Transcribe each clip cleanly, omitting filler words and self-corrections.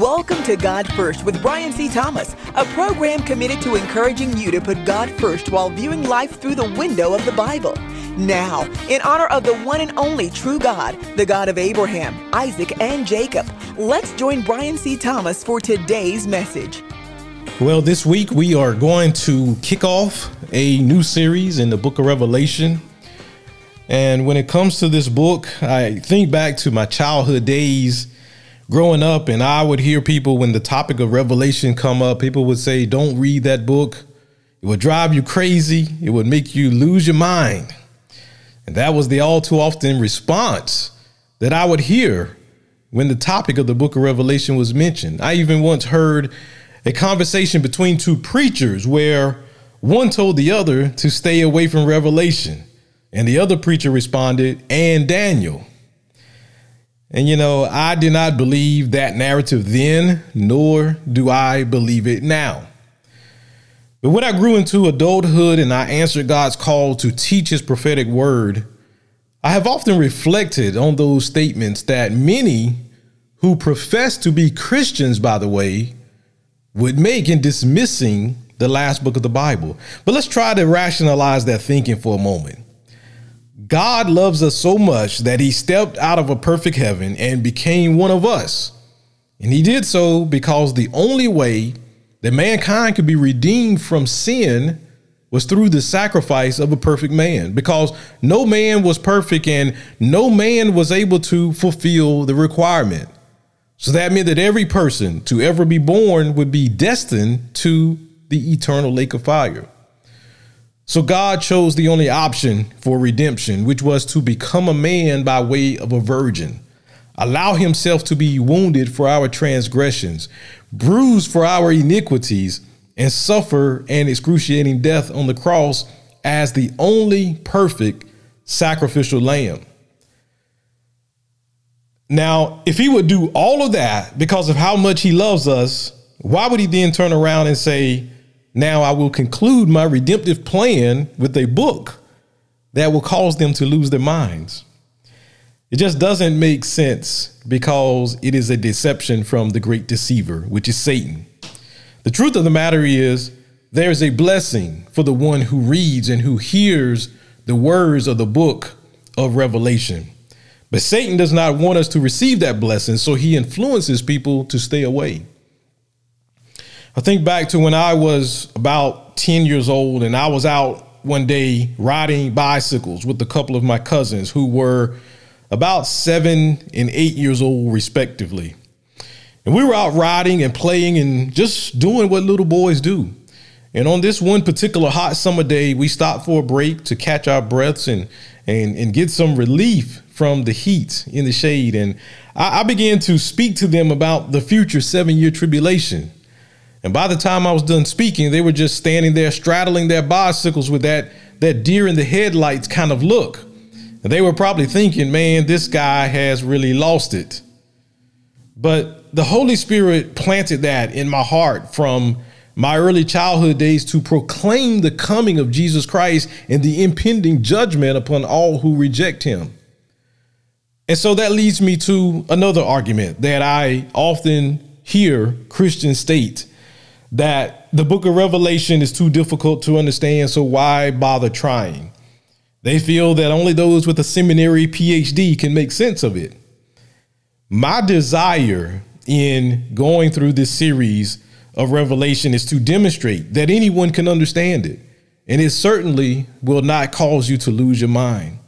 Welcome to God First with Brian C. Thomas, a program committed to encouraging you to put God first while viewing life through the window of the Bible. Now, in honor of the one and only true God, the God of Abraham, Isaac, and Jacob, let's join Brian C. Thomas for today's message. Well, this week we are going to kick off a new series in the book of Revelation. And when it comes to this book, I think back to my childhood days growing up, and I would hear people when the topic of Revelation come up, people would say, don't read that book. It would drive you crazy. It would make you lose your mind. And that was the all too often response that I would hear when the topic of the book of Revelation was mentioned. I even once heard a conversation between two preachers where one told the other to stay away from Revelation, and the other preacher responded, and Daniel. And, you know, I did not believe that narrative then, nor do I believe it now. But when I grew into adulthood and I answered God's call to teach his prophetic word, I have often reflected on those statements that many who profess to be Christians, by the way, would make in dismissing the last book of the Bible. But let's try to rationalize that thinking for a moment. God loves us so much that he stepped out of a perfect heaven and became one of us. And he did so because the only way that mankind could be redeemed from sin was through the sacrifice of a perfect man, because no man was perfect and no man was able to fulfill the requirement. So that meant that every person to ever be born would be destined to the eternal lake of fire. So God chose the only option for redemption, which was to become a man by way of a virgin, allow himself to be wounded for our transgressions, bruised for our iniquities, and suffer an excruciating death on the cross as the only perfect sacrificial lamb. Now, if he would do all of that because of how much he loves us, why would he then turn around and say, now I will conclude my redemptive plan with a book that will cause them to lose their minds? It just doesn't make sense, because it is a deception from the great deceiver, which is Satan. The truth of the matter is there is a blessing for the one who reads and who hears the words of the book of Revelation. But Satan does not want us to receive that blessing, so he influences people to stay away. I think back to when I was about 10 years old, and I was out one day riding bicycles with a couple of my cousins who were about 7 and 8 years old, respectively. And we were out riding and playing and just doing what little boys do. And on this one particular hot summer day, we stopped for a break to catch our breaths and get some relief from the heat in the shade. And I began to speak to them about the future 7-year tribulation. And by the time I was done speaking, they were just standing there straddling their bicycles with that deer in the headlights kind of look. And they were probably thinking, man, this guy has really lost it. But the Holy Spirit planted that in my heart from my early childhood days to proclaim the coming of Jesus Christ and the impending judgment upon all who reject him. And so that leads me to another argument that I often hear Christians state, that the book of Revelation is too difficult to understand, so why bother trying? They feel that only those with a seminary PhD can make sense of it. My desire in going through this series of Revelation is to demonstrate that anyone can understand it, and it certainly will not cause you to lose your mind.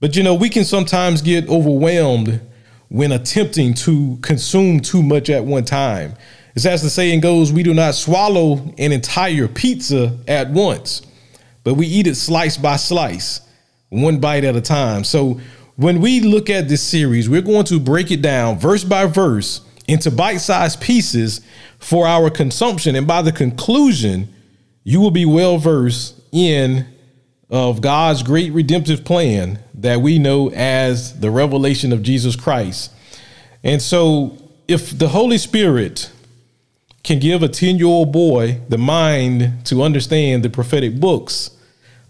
But, you know, we can sometimes get overwhelmed when attempting to consume too much at one time. It's as the saying goes, we do not swallow an entire pizza at once, but we eat it slice by slice, one bite at a time. So when we look at this series, we're going to break it down verse by verse into bite-sized pieces for our consumption. And by the conclusion, you will be well versed in of God's great redemptive plan that we know as the revelation of Jesus Christ. And so if the Holy Spirit can give a 10-year-old boy the mind to understand the prophetic books,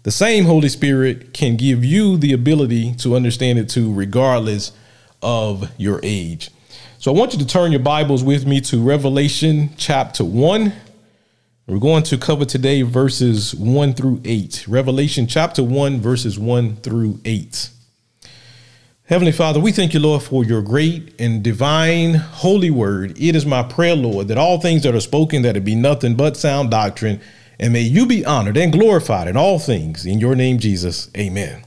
the same Holy Spirit can give you the ability to understand it too, regardless of your age. So I want you to turn your Bibles with me to Revelation chapter 1. We're going to cover today verses 1 through 8. Revelation chapter 1, verses 1 through 8. Heavenly Father, we thank you, Lord, for your great and divine holy word. It is my prayer, Lord, that all things that are spoken, that it be nothing but sound doctrine. And may you be honored and glorified in all things. In your name, Jesus. Amen.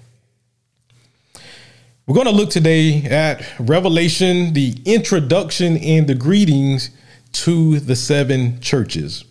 We're going to look today at Revelation, the introduction and the greetings to the seven churches.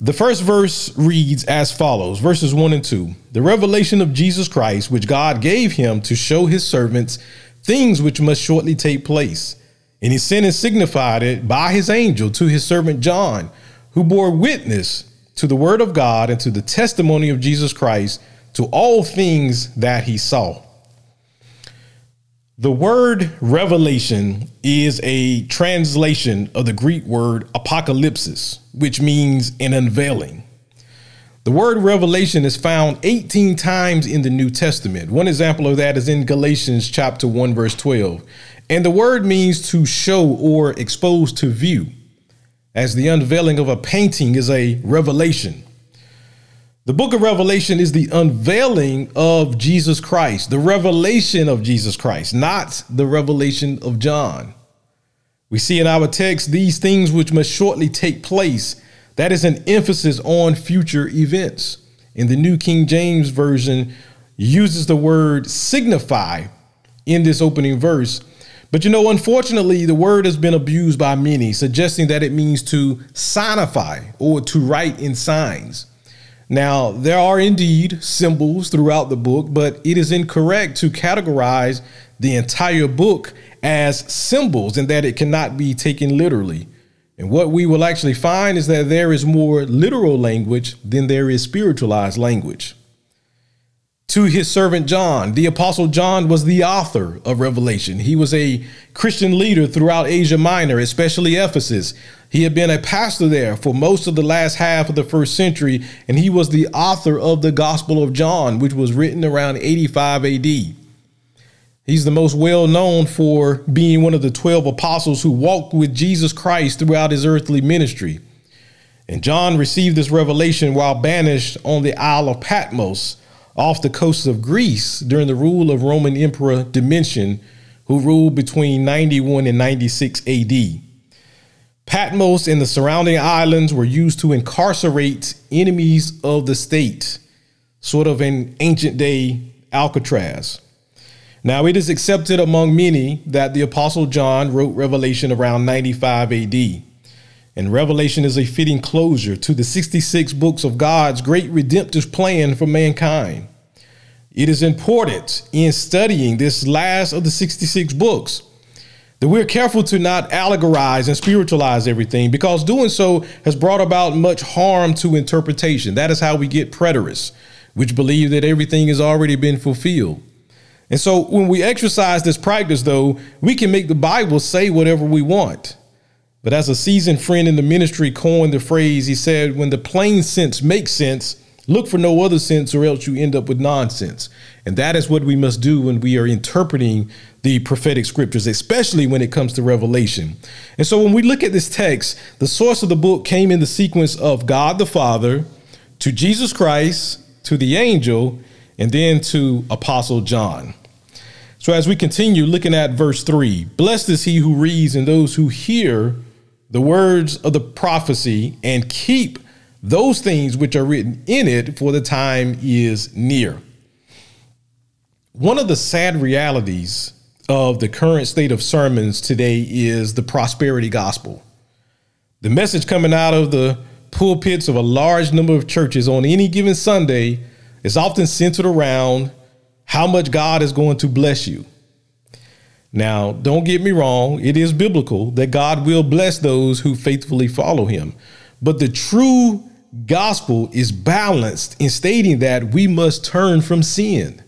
The first verse reads as follows, verses 1 and 2. The revelation of Jesus Christ, which God gave him to show his servants things which must shortly take place. And he sent and signified it by his angel to his servant John, who bore witness to the word of God and to the testimony of Jesus Christ, to all things that he saw. The word revelation is a translation of the Greek word apocalypsis, which means an unveiling. The word revelation is found 18 times in the New Testament. One example of that is in Galatians chapter 1, verse 12. And the word means to show or expose to view, as the unveiling of a painting is a revelation. The book of Revelation is the unveiling of Jesus Christ, the revelation of Jesus Christ, not the revelation of John. We see in our text these things which must shortly take place. That is an emphasis on future events. In the New King James Version uses the word signify in this opening verse. But, you know, unfortunately, the word has been abused by many, suggesting that it means to signify or to write in signs. Now, there are indeed symbols throughout the book, but it is incorrect to categorize the entire book as symbols and that it cannot be taken literally. And what we will actually find is that there is more literal language than there is spiritualized language. To his servant John, the Apostle John was the author of Revelation. He was a Christian leader throughout Asia Minor, especially Ephesus. He had been a pastor there for most of the last half of the first century, and he was the author of the Gospel of John, which was written around 85 AD. He's the most well known for being one of the 12 apostles who walked with Jesus Christ throughout his earthly ministry. And John received this revelation while banished on the Isle of Patmos, off the coast of Greece, during the rule of Roman Emperor Domitian, who ruled between 91 and 96 AD. Patmos and the surrounding islands were used to incarcerate enemies of the state, sort of an ancient day Alcatraz. Now, it is accepted among many that the Apostle John wrote Revelation around 95 AD. And Revelation is a fitting closure to the 66 books of God's great redemptive plan for mankind. It is important in studying this last of the 66 books that we're careful to not allegorize and spiritualize everything, because doing so has brought about much harm to interpretation. That is how we get preterists, which believe that everything has already been fulfilled. And so when we exercise this practice, though, we can make the Bible say whatever we want. But as a seasoned friend in the ministry coined the phrase, he said, when the plain sense makes sense, look for no other sense, or else you end up with nonsense. And that is what we must do when we are interpreting the prophetic scriptures, especially when it comes to Revelation. And so when we look at this text, the source of the book came in the sequence of God the Father, to Jesus Christ, to the angel, and then to Apostle John. So as we continue looking at verse 3, blessed is he who reads and those who hear the words of the prophecy and keep those things which are written in it, for the time is near. One of the sad realities of the current state of sermons today is the prosperity gospel. The message coming out of the pulpits of a large number of churches on any given Sunday is often centered around how much God is going to bless you. Now, don't get me wrong. It is biblical that God will bless those who faithfully follow him. But the true gospel is balanced in stating that we must turn from sin.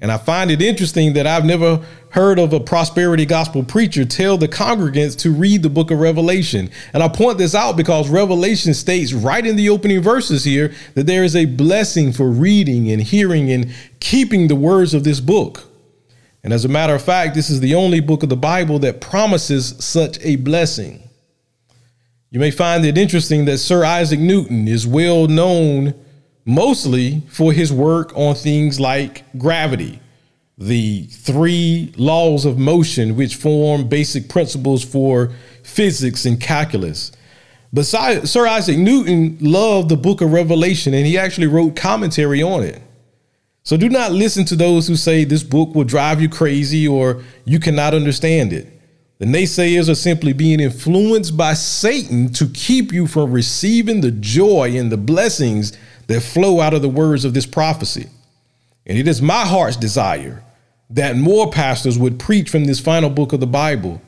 And I find it interesting that I've never heard of a prosperity gospel preacher tell the congregants to read the book of Revelation. And I point this out because Revelation states right in the opening verses here that there is a blessing for reading and hearing and keeping the words of this book. And as a matter of fact, this is the only book of the Bible that promises such a blessing. You may find it interesting that Sir Isaac Newton is well known mostly for his work on things like gravity, the three laws of motion, which form basic principles for physics and calculus. But Sir Isaac Newton loved the book of Revelation, and he actually wrote commentary on it. So do not listen to those who say this book will drive you crazy or you cannot understand it. The naysayers are simply being influenced by Satan to keep you from receiving the joy and the blessings that flow out of the words of this prophecy. And it is my heart's desire that more pastors would preach from this final book of the Bible.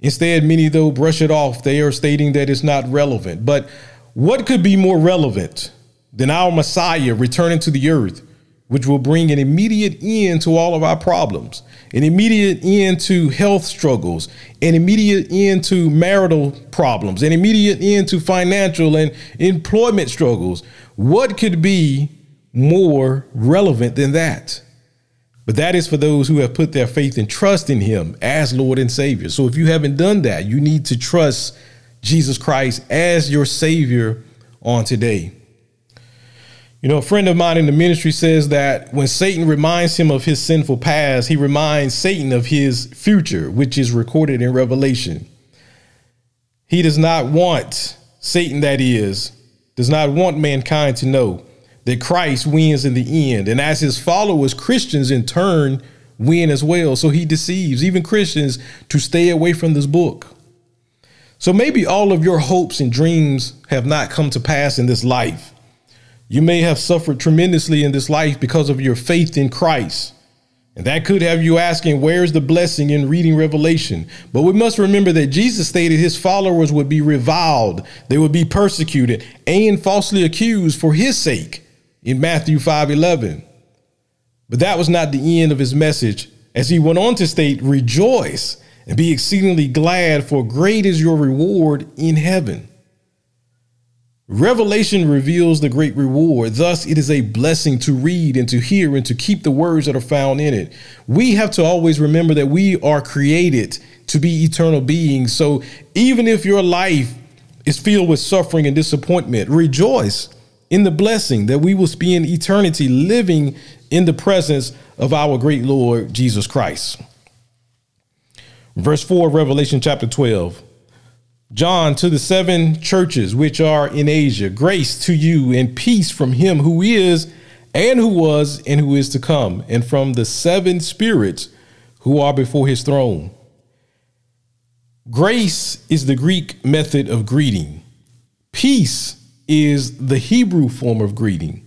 Instead, many, though, brush it off. They are stating that it's not relevant. But what could be more relevant than our Messiah returning to the earth, which will bring an immediate end to all of our problems, an immediate end to health struggles, an immediate end to marital problems, an immediate end to financial and employment struggles? What could be more relevant than that? But that is for those who have put their faith and trust in him as Lord and Savior. So if you haven't done that, you need to trust Jesus Christ as your Savior on today. You know, a friend of mine in the ministry says that when Satan reminds him of his sinful past, he reminds Satan of his future, which is recorded in Revelation. He does not want Satan, that is, does not want mankind to know that Christ wins in the end. And as his followers, Christians in turn win as well. So he deceives even Christians to stay away from this book. So maybe all of your hopes and dreams have not come to pass in this life. You may have suffered tremendously in this life because of your faith in Christ. And that could have you asking, where's the blessing in reading Revelation? But we must remember that Jesus stated his followers would be reviled. They would be persecuted and falsely accused for his sake in Matthew 5:11. But that was not the end of his message, as he went on to state, rejoice and be exceedingly glad, for great is your reward in heaven. Revelation reveals the great reward. Thus, it is a blessing to read and to hear and to keep the words that are found in it. We have to always remember that we are created to be eternal beings. So even if your life is filled with suffering and disappointment, rejoice in the blessing that we will spend eternity living in the presence of our great Lord Jesus Christ. Verse 4, Revelation chapter 12. John, to the seven churches which are in Asia, grace to you and peace from him who is and who was and who is to come, and from the seven spirits who are before his throne. Grace is the Greek method of greeting. Peace is the Hebrew form of greeting.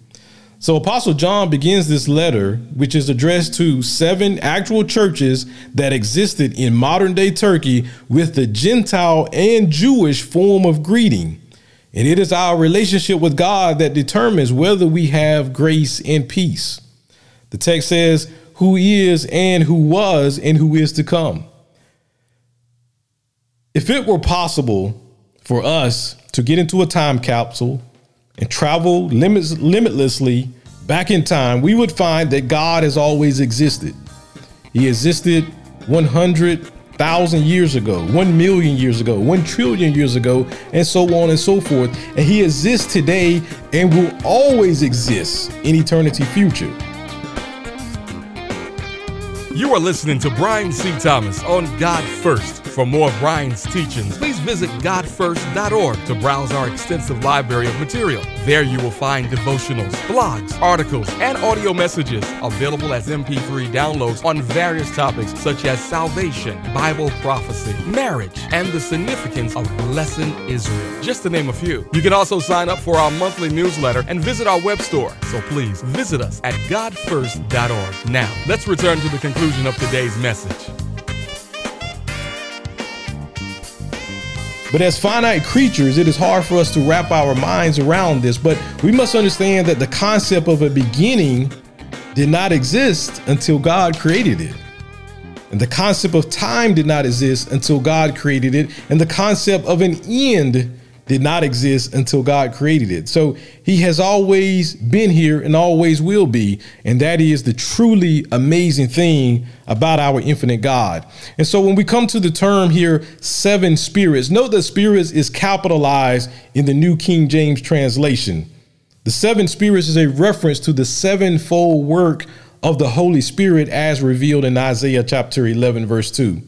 So Apostle John begins this letter, which is addressed to seven actual churches that existed in modern day Turkey, with the Gentile and Jewish form of greeting. And it is our relationship with God that determines whether we have grace and peace. The text says, who is and who was and who is to come. If it were possible for us to get into a time capsule and travel limitlessly back in time, we would find that God has always existed. He existed 100,000 years ago, 1 million years ago, 1 trillion years ago, and so on and so forth. And he exists today and will always exist in eternity future. You are listening to Brian C. Thomas on God First. For more of Brian's teachings, please visit godfirst.org to browse our extensive library of material. There you will find devotionals, blogs, articles, and audio messages available as MP3 downloads on various topics such as salvation, Bible prophecy, marriage, and the significance of blessing Israel, just to name a few. You can also sign up for our monthly newsletter and visit our web store. So please visit us at godfirst.org. Now, let's return to the conclusion of today's message. But as finite creatures, it is hard for us to wrap our minds around this. But we must understand that the concept of a beginning did not exist until God created it. And the concept of time did not exist until God created it. And the concept of an end did not exist until God created it. So he has always been here and always will be. And that is the truly amazing thing about our infinite God. And so when we come to the term here, seven spirits, note that spirits is capitalized in the New King James translation. The seven spirits is a reference to the sevenfold work of the Holy Spirit as revealed in Isaiah chapter 11, verse 2.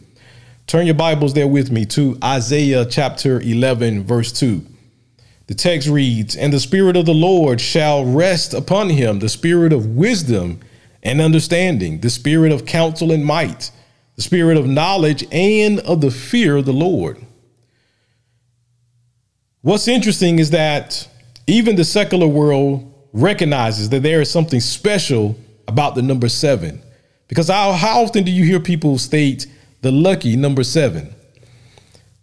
Turn your Bibles there with me to Isaiah chapter 11, verse 2. The text reads, "And the Spirit of the Lord shall rest upon him, the Spirit of wisdom and understanding, the Spirit of counsel and might, the Spirit of knowledge and of the fear of the Lord." What's interesting is that even the secular world recognizes that there is something special about the number seven, because how often do you hear people state the lucky number seven?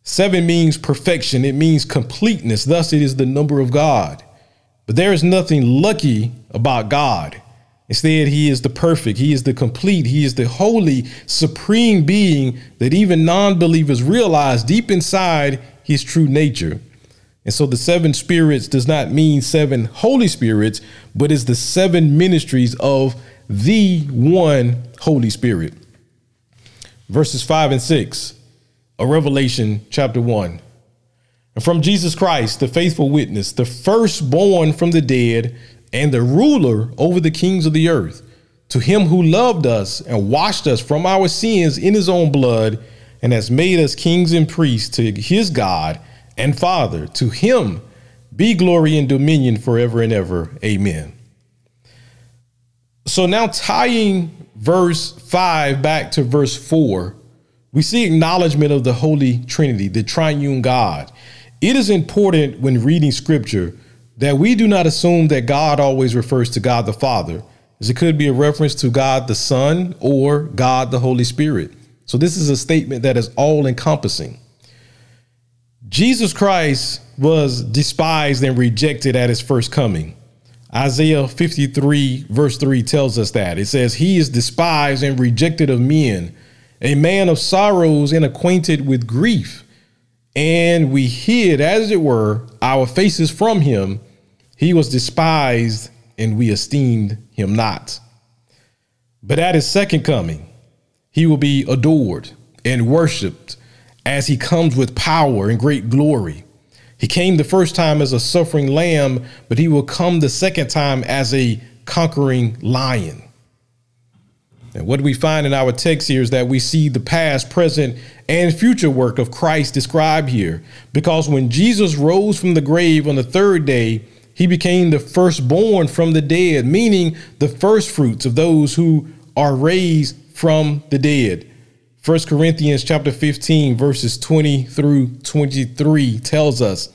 Seven means perfection. It means completeness. Thus, it is the number of God. But there is nothing lucky about God. Instead, he is the perfect. He is the complete. He is the holy, supreme being that even non-believers realize deep inside his true nature. And so the seven spirits does not mean seven Holy Spirits, but is the seven ministries of the one Holy Spirit. Verses 5 and 6 of Revelation chapter 1. "And from Jesus Christ, the faithful witness, the firstborn from the dead and the ruler over the kings of the earth, to him who loved us and washed us from our sins in his own blood and has made us kings and priests to his God and Father, to him be glory and dominion forever and ever. Amen." So now tying verse 5 back to verse 4, we see acknowledgement of the Holy Trinity, the triune God. It is important when reading scripture that we do not assume that God always refers to God the Father, as it could be a reference to God the Son or God the Holy Spirit. So this is a statement that is all encompassing. Jesus Christ was despised and rejected at his first coming. Isaiah 53 verse 3 tells us that. It says, "He is despised and rejected of men, a man of sorrows and acquainted with grief. And we hid, as it were, our faces from him. He was despised and we esteemed him not." But at his second coming, he will be adored and worshiped as he comes with power and great glory. He came the first time as a suffering lamb, but he will come the second time as a conquering lion. And what we find in our text here is that we see the past, present, and future work of Christ described here, because when Jesus rose from the grave on the third day, he became the firstborn from the dead, meaning the first fruits of those who are raised from the dead. 1 Corinthians chapter 15, verses 20 through 23 tells us,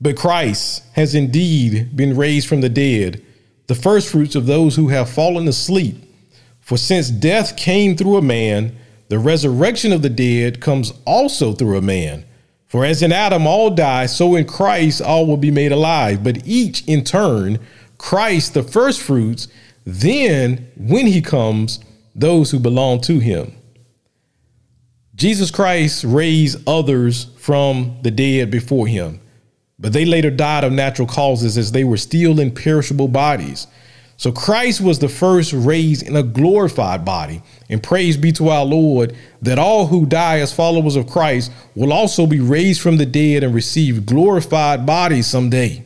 "But Christ has indeed been raised from the dead, the first fruits of those who have fallen asleep. For since death came through a man, the resurrection of the dead comes also through a man. For as in Adam all die, so in Christ all will be made alive, but each in turn, Christ the first fruits, then when he comes, those who belong to him." Jesus Christ raised others from the dead before him, but they later died of natural causes as they were still in perishable bodies. So Christ was the first raised in a glorified body. And praise be to our Lord that all who die as followers of Christ will also be raised from the dead and receive glorified bodies someday.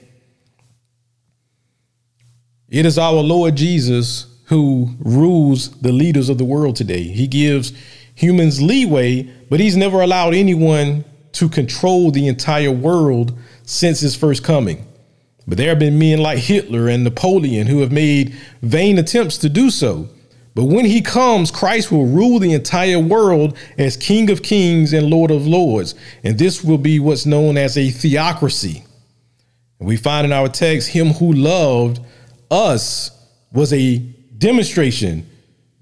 It is our Lord Jesus who rules the leaders of the world today. He gives humans leeway, but he's never allowed anyone to control the entire world since his first coming. But there have been men like Hitler and Napoleon who have made vain attempts to do so. But when he comes, Christ will rule the entire world as King of Kings and Lord of Lords. And this will be what's known as a theocracy. And we find in our text, him who loved us was a demonstration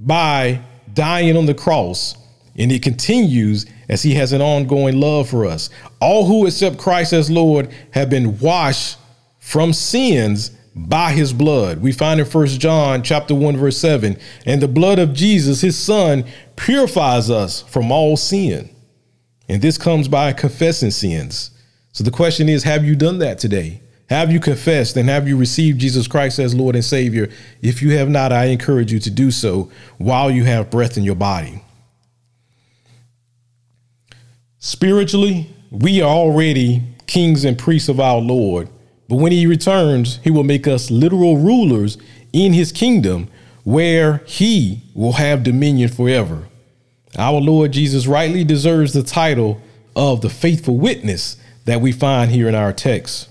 by dying on the cross. And it continues as he has an ongoing love for us. All who accept Christ as Lord have been washed from sins by his blood. We find in 1 John chapter 1, verse 7, "And the blood of Jesus, his son, purifies us from all sin." And this comes by confessing sins. So the question is, have you done that today? Have you confessed and have you received Jesus Christ as Lord and Savior? If you have not, I encourage you to do so while you have breath in your body. Spiritually, we are already kings and priests of our Lord, but when he returns, he will make us literal rulers in his kingdom where he will have dominion forever. Our Lord Jesus rightly deserves the title of the faithful witness that we find here in our text.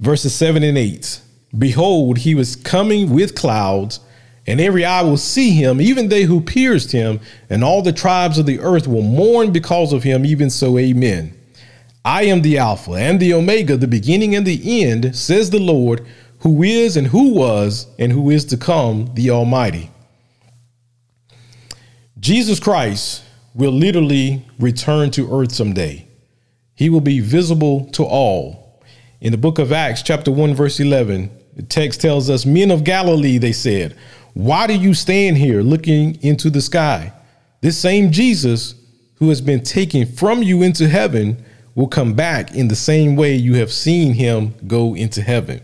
Verses 7 and 8, behold, he was coming with clouds, and every eye will see him, even they who pierced him, and all the tribes of the earth will mourn because of him. Even so, amen. I am the Alpha and the Omega, the beginning and the end, says the Lord, who is and who was and who is to come, the Almighty. Jesus Christ will literally return to earth someday. He will be visible to all. In the book of Acts, chapter 1, verse 11, the text tells us, men of Galilee, they said, why do you stand here looking into the sky? This same Jesus who has been taken from you into heaven will come back in the same way you have seen him go into heaven.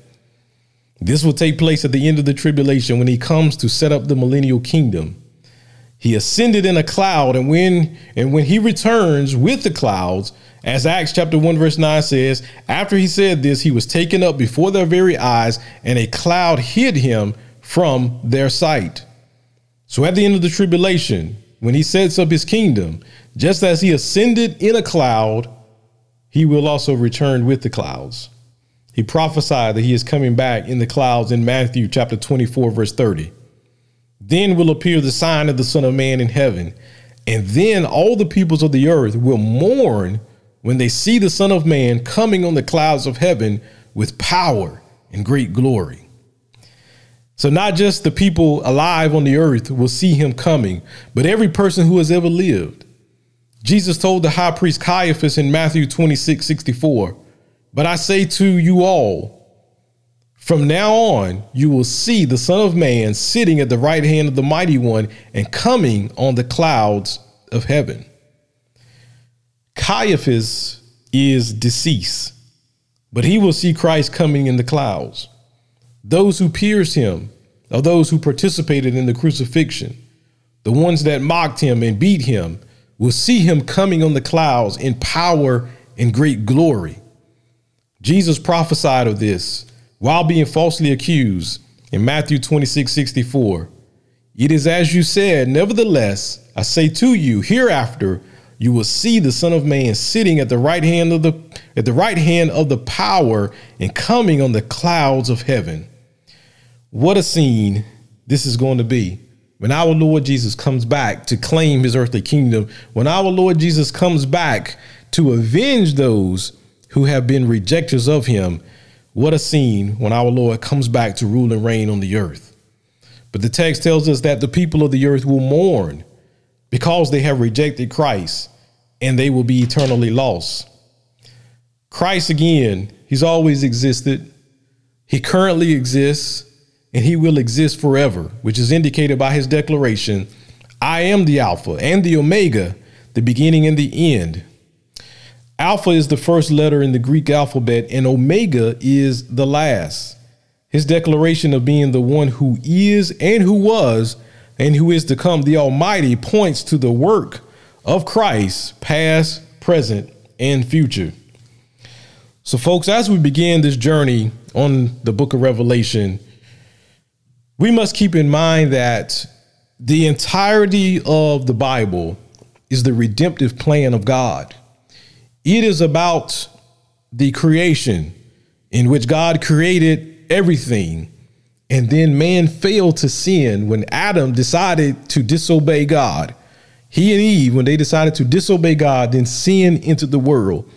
This will take place at the end of the tribulation when he comes to set up the millennial kingdom. He ascended in a cloud, and when he returns with the clouds, as Acts chapter 1, verse 9 says, after he said this, he was taken up before their very eyes, and a cloud hid him from their sight. So at the end of the tribulation, when he sets up his kingdom, just as he ascended in a cloud, he will also return with the clouds. He prophesied that he is coming back in the clouds in Matthew chapter 24, verse 30. Then will appear the sign of the Son of Man in heaven, and then all the peoples of the earth will mourn when they see the Son of Man coming on the clouds of heaven with power and great glory. So not just the people alive on the earth will see him coming, but every person who has ever lived. Jesus told the high priest Caiaphas in Matthew 26:64, but I say to you all, from now on, you will see the Son of Man sitting at the right hand of the Mighty One and coming on the clouds of heaven. Caiaphas is deceased, but he will see Christ coming in the clouds. Those who pierced him are those who participated in the crucifixion. The ones that mocked him and beat him will see him coming on the clouds in power and great glory. Jesus prophesied of this while being falsely accused in Matthew 26:64. It is as you said, nevertheless, I say to you, hereafter, you will see the Son of Man sitting at the right hand of the power and coming on the clouds of heaven. What a scene this is going to be when our Lord Jesus comes back to claim his earthly kingdom, when our Lord Jesus comes back to avenge those who have been rejectors of him. What a scene when our Lord comes back to rule and reign on the earth. But the text tells us that the people of the earth will mourn because they have rejected Christ, and they will be eternally lost. Christ, again, he's always existed. He currently exists, and he will exist forever, which is indicated by his declaration, I am the Alpha and the Omega, the beginning and the end. Alpha is the first letter in the Greek alphabet, and Omega is the last. His declaration of being the one who is and who was and who is to come, the Almighty, points to the work of Christ, past, present, and future. So, folks, as we begin this journey on the book of Revelation, we must keep in mind that the entirety of the Bible is the redemptive plan of God. It is about the creation in which God created everything. And then man failed to sin when Adam decided to disobey God. He and Eve, when they decided to disobey God, then sin entered the world.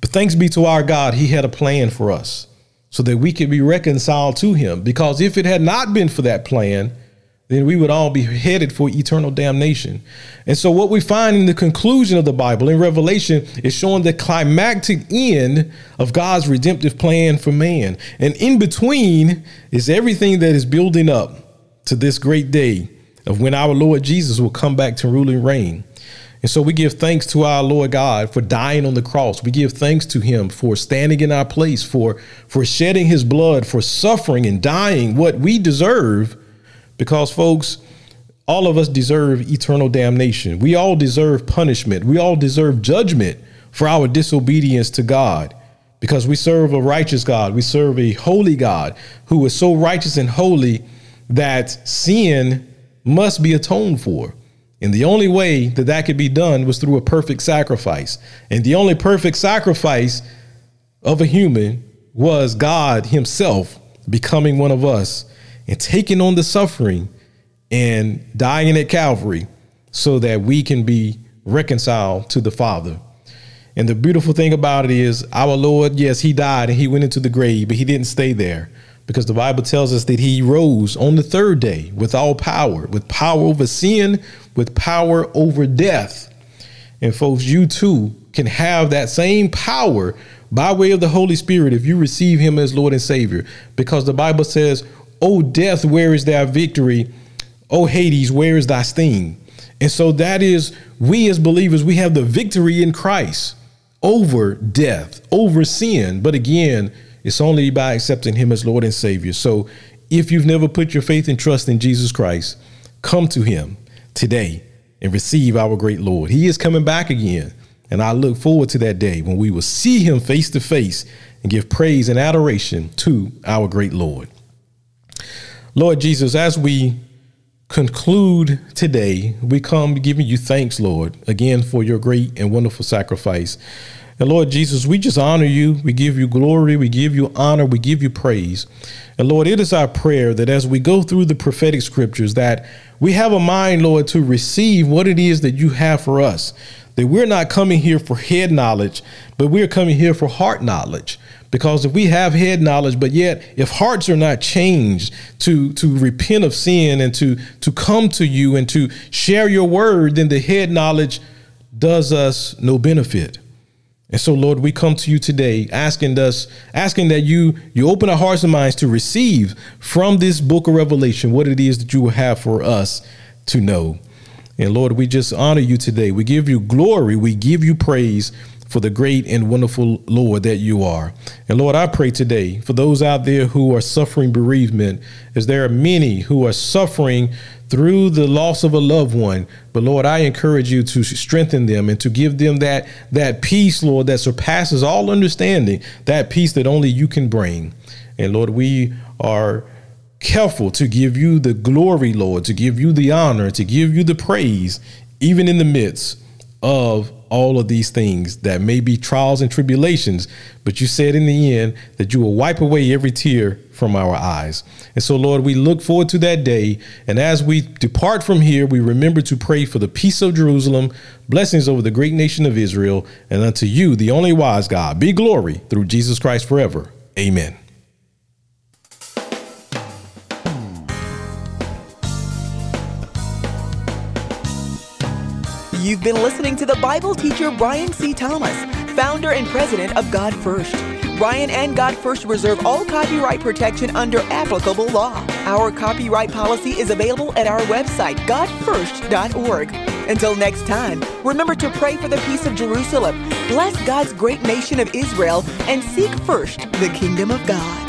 But thanks be to our God, he had a plan for us so that we could be reconciled to him. Because if it had not been for that plan, then we would all be headed for eternal damnation. And so what we find in the conclusion of the Bible in Revelation is showing the climactic end of God's redemptive plan for man. And in between is everything that is building up to this great day of when our Lord Jesus will come back to rule and reign. And so we give thanks to our Lord God for dying on the cross. We give thanks to him for standing in our place, for shedding his blood, for suffering and dying what we deserve. Because, folks, all of us deserve eternal damnation. We all deserve punishment. We all deserve judgment for our disobedience to God, because we serve a righteous God. We serve a holy God who is so righteous and holy that sin must be atoned for. And the only way that that could be done was through a perfect sacrifice. And the only perfect sacrifice of a human was God himself becoming one of us and taking on the suffering and dying at Calvary so that we can be reconciled to the Father. And the beautiful thing about it is our Lord, yes, he died and he went into the grave, but he didn't stay there, because the Bible tells us that he rose on the third day with all power, with power over sin, with power over death. And folks, you too can have that same power by way of the Holy Spirit if you receive him as Lord and Savior, because the Bible says, "O death, where is thy victory? O Hades, where is thy sting?" And so that is, we as believers, we have the victory in Christ over death, over sin. But again, it's only by accepting him as Lord and Savior. So if you've never put your faith and trust in Jesus Christ, come to him today and receive our great Lord. He is coming back again, and I look forward to that day when we will see him face to face and give praise and adoration to our great Lord. Lord Jesus, as we conclude today, we come giving you thanks, Lord, again for your great and wonderful sacrifice. And Lord Jesus, we just honor you. We give you glory. We give you honor. We give you praise. And Lord, it is our prayer that as we go through the prophetic scriptures, that we have a mind, Lord, to receive what it is that you have for us, that we're not coming here for head knowledge, but we're coming here for heart knowledge. Because if we have head knowledge, but yet if hearts are not changed to repent of sin and to come to you and to share your word, then the head knowledge does us no benefit. And so, Lord, we come to you today asking that you open our hearts and minds to receive from this book of Revelation what it is that you will have for us to know. And Lord, we just honor you today. We give you glory. We give you praise for the great and wonderful Lord that you are. And Lord, I pray today for those out there who are suffering bereavement, as there are many who are suffering through the loss of a loved one. But Lord, I encourage you to strengthen them and to give them that peace, Lord, that surpasses all understanding, that peace that only you can bring. And Lord, we are careful to give you the glory, Lord, to give you the honor, to give you the praise, even in the midst of all of these things that may be trials and tribulations. But you said in the end that you will wipe away every tear from our eyes. And so, Lord, we look forward to that day. And as we depart from here, we remember to pray for the peace of Jerusalem, blessings over the great nation of Israel, and unto you, the only wise God, be glory through Jesus Christ forever. Amen. You've been listening to the Bible teacher, Brian C. Thomas, founder and president of God First. Brian and God First reserve all copyright protection under applicable law. Our copyright policy is available at our website, godfirst.org. Until next time, remember to pray for the peace of Jerusalem, bless God's great nation of Israel, and seek first the kingdom of God.